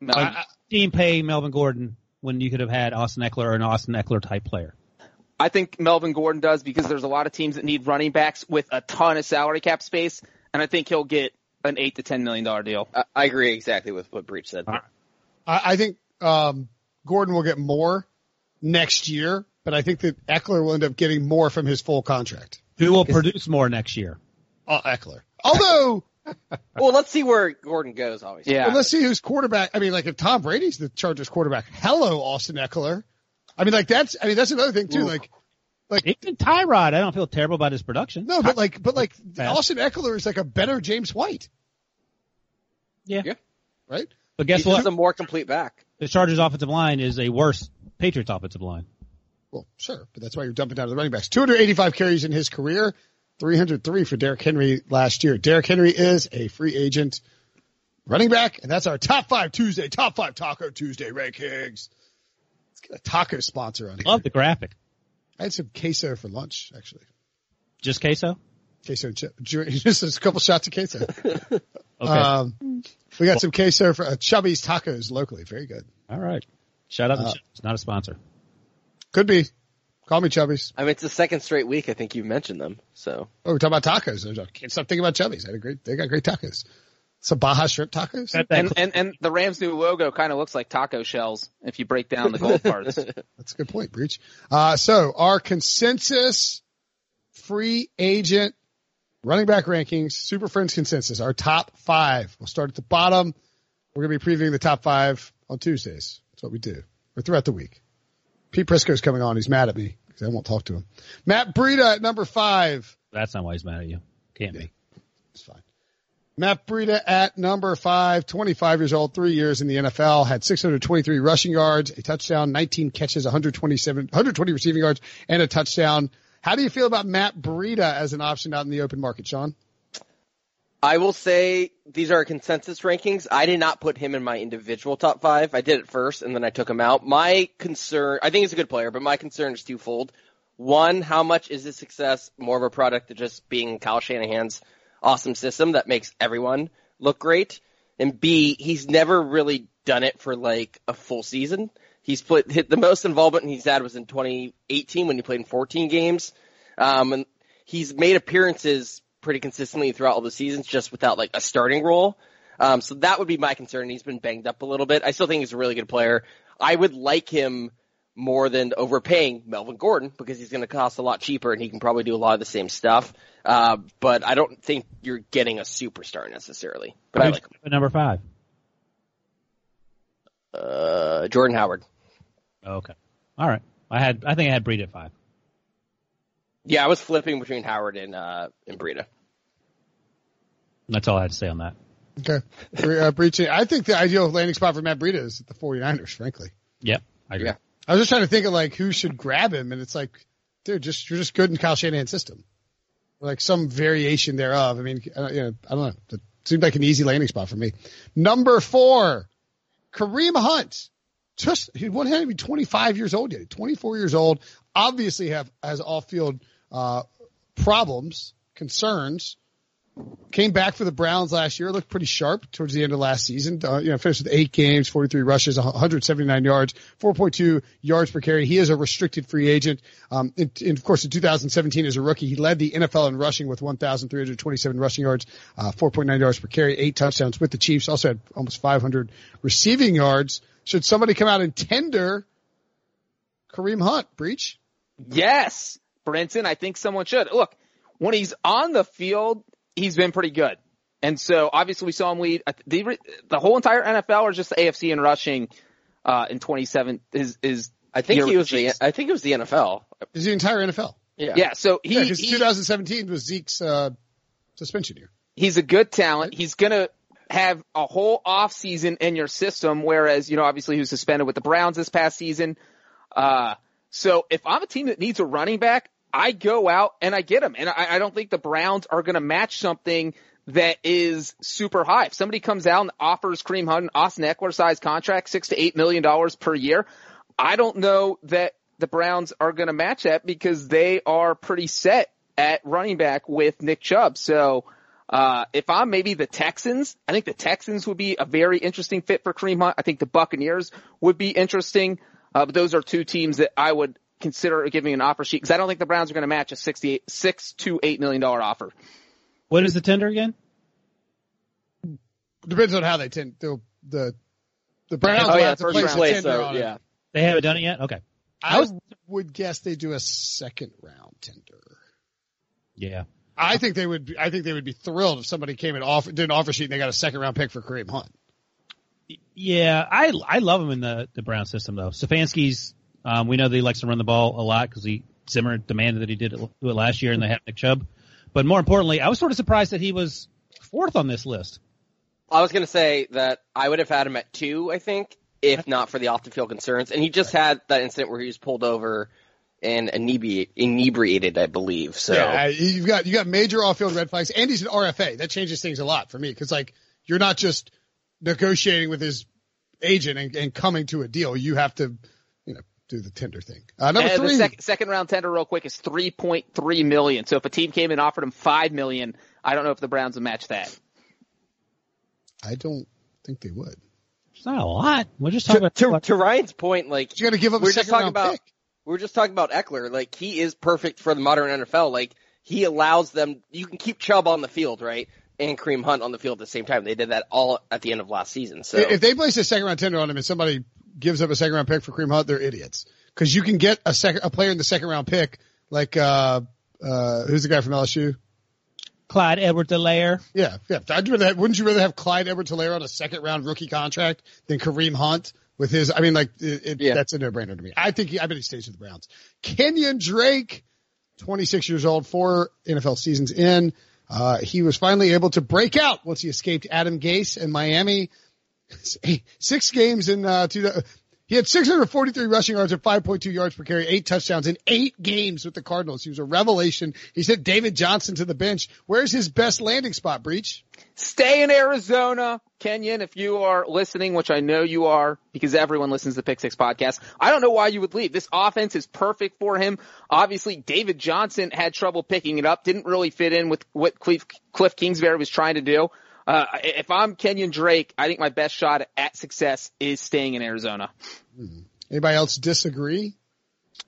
No, like, I, team pay Melvin Gordon when you could have had Austin Eckler or an Austin Eckler type player. I think Melvin Gordon does because there's a lot of teams that need running backs with a ton of salary cap space, and I think he'll get an eight to ten million dollar deal. I, I agree exactly with what Breach said. Right. I, I think um, Gordon will get more next year, but I think that Eckler will end up getting more from his full contract. Who will produce more next year? Uh, Eckler. Although. Well, let's see where Gordon goes, obviously. Yeah. Well, let's see who's quarterback. I mean, like, if Tom Brady's the Chargers quarterback, hello, Austin Eckler. I mean, like, that's, I mean, that's another thing, too. Ooh. Like, like, even Tyrod, I don't feel terrible about his production. No, but like, but like, Bad. Austin Eckler is like a better James White. Yeah. Yeah. Right? But guess he what? He's a more complete back. The Chargers offensive line is a worse Patriots offensive line. Well, sure, but that's why you're dumping down to the running backs. two hundred eighty-five carries in his career. three hundred three for Derrick Henry last year. Derrick Henry is a free agent running back, and that's our Top five Tuesday, Top five Taco Tuesday rankings. Let's get a taco sponsor on here. Love the graphic. I had some queso for lunch, actually. Just queso? Queso and chip. Just a couple shots of queso. Okay. Um, we got well, some queso for uh, Chubby's Tacos locally. Very good. All right. Shout out uh, to Chubby's. It's not a sponsor. Could be. Call me Chubbies. I mean, it's the second straight week I think you mentioned them. So. Oh, we're talking about tacos. I can't stop thinking about Chubbies. They had a great, they got great tacos. Some Baja shrimp tacos. And, and, and the Rams' new logo kind of looks like taco shells if you break down the gold parts. That's a good point, Breach. Uh, so our consensus free agent running back rankings, Super Friends consensus, our top five. We'll start at the bottom. We're going to be previewing the top five on Tuesdays. That's what we do. Or throughout the week. Pete Prisco's coming on. He's mad at me because I won't talk to him. Matt Breida at number five. That's not why he's mad at you. Can't yeah, be. It's fine. Matt Breida at number five, twenty-five years old, three years in the N F L, had six hundred twenty-three rushing yards, a touchdown, nineteen catches, one hundred twenty-seven, one hundred twenty receiving yards, and a touchdown. How do you feel about Matt Breida as an option out in the open market, Sean? I will say these are consensus rankings. I did not put him in my individual top five. I did it first, and then I took him out. My concern – I think he's a good player, but my concern is twofold. One, how much is his success more of a product of just being Kyle Shanahan's awesome system that makes everyone look great? And B, he's never really done it for, like, a full season. He's put, hit the most involvement he's had was in twenty eighteen when he played in fourteen games. Um, and he's made appearances – pretty consistently throughout all the seasons, just without like a starting role. Um, so that would be my concern. He's been banged up a little bit. I still think he's a really good player. I would like him more than overpaying Melvin Gordon because he's going to cost a lot cheaper and he can probably do a lot of the same stuff. Uh, but I don't think you're getting a superstar necessarily. But I like him. Number five. Uh, Jordan Howard. Okay. All right. I had, I think I had Breed at five. Yeah, I was flipping between Howard and uh, and Breida. That's all I had to say on that. Okay. Uh, Breach, I think the ideal landing spot for Matt Breida is the 49ers, frankly. Yep, I agree. Yeah. I was just trying to think of, like, who should grab him, and it's like, dude, just you're just good in Kyle Shanahan's system. Or, like, some variation thereof. I mean, I don't, you know, I don't know. It seemed like an easy landing spot for me. Number four, Kareem Hunt. Just He wasn't even twenty-five years old yet. twenty-four years old, obviously have has off-field uh problems, concerns. Came back for the Browns last year, looked pretty sharp towards the end of last season. Uh, you know, finished with eight games, forty-three rushes, one hundred seventy-nine yards, four point two yards per carry. He is a restricted free agent. Um, and, and of course, in two thousand seventeen as a rookie, he led the N F L in rushing with one thousand three hundred twenty-seven rushing yards, uh, four point nine yards per carry, eight touchdowns with the Chiefs. Also had almost five hundred receiving yards. Should somebody come out and tender Kareem Hunt, Breach? Yes, Brinson, I think someone should. Look, when he's on the field, he's been pretty good. And so obviously we saw him lead the, the whole entire N F L or just the A F C in rushing uh, in twenty-seven is, is I think he was the, I think it was the N F L. It was the entire N F L. Yeah. Yeah. So he, yeah, he twenty seventeen was Zeke's uh, suspension year. He's a good talent. He's going to have a whole off season in your system. Whereas, you know, obviously he was suspended with the Browns this past season. Uh, So if I'm a team that needs a running back, I go out and I get him. And I, I don't think the Browns are going to match something that is super high. If somebody comes out and offers Kareem Hunt an Austin Eckler-sized contract, six to eight million dollars per year, I don't know that the Browns are going to match that because they are pretty set at running back with Nick Chubb. So uh if I'm maybe the Texans, I think the Texans would be a very interesting fit for Kareem Hunt. I think the Buccaneers would be interesting. Uh, but those are two teams that I would consider giving an offer sheet because I don't think the Browns are going to match a six to eight million dollars offer. What is the tender again? Depends on how they tend to the the Browns oh, will yeah, have to place play, a tender so, on yeah. it. They haven't done it yet? Okay. I, I was, would guess they do a second round tender. Yeah. I think they would be, I think they would be thrilled if somebody came and offer, did an offer sheet and they got a second round pick for Kareem Hunt. Yeah, I I love him in the the Brown system though. Stefanski's um we know that he likes to run the ball a lot because he Zimmer demanded that he did it, do it last year and they have Nick Chubb. But more importantly, I was sort of surprised that he was fourth on this list. I was going to say that I would have had him at two, I think, if not for the off-the-field concerns. And he just right. had that incident where he was pulled over and inebriated, inebriated I believe. So yeah, you've got you got major off-field red flags, and he's an R F A. That changes things a lot for me because, like, you're not just negotiating with his agent and, and coming to a deal. You have to, you know, do the tender thing. Uh, number and three, the sec- second-round tender, real quick, is three point three million dollars. So if a team came and offered him five million dollars, I don't know if the Browns would match that. I don't think they would. It's not a lot. We're just talking to, about to, about to Ryan's point. Like, you got to give up. We're a just talking about. Pick. We're just talking about Eckler. Like, he is perfect for the modern N F L. Like, he allows them. You can keep Chubb on the field, right, and Kareem Hunt on the field at the same time. They did that all at the end of last season. So if they place a second round tender on him and somebody gives up a second round pick for Kareem Hunt, they're idiots because you can get a second a player in the second round pick. Like, uh, uh, who's the guy from L S U? Clyde Edwards-Helaire. Yeah, yeah. I'd rather have, wouldn't you rather have Clyde Edwards-Helaire on a second-round rookie contract than Kareem Hunt with his? I mean, like, it, it, yeah. that's a no-brainer to me. I think he, I bet he stays with the Browns. Kenyon Drake, twenty-six years old, four N F L seasons in. Uh, he was finally able to break out once he escaped Adam Gase in Miami. Six games in uh, two. He had six hundred forty-three rushing yards at five point two yards per carry, eight touchdowns in eight games with the Cardinals. He was a revelation. He sent David Johnson to the bench. Where's his best landing spot, Breach? Stay in Arizona. Kenyon, if you are listening, which I know you are because everyone listens to the Pick Six Podcast, I don't know why you would leave. This offense is perfect for him. Obviously, David Johnson had trouble picking it up, didn't really fit in with what Cliff, Cliff Kingsbury was trying to do. Uh, if I'm Kenyon Drake, I think my best shot at success is staying in Arizona. Anybody else disagree?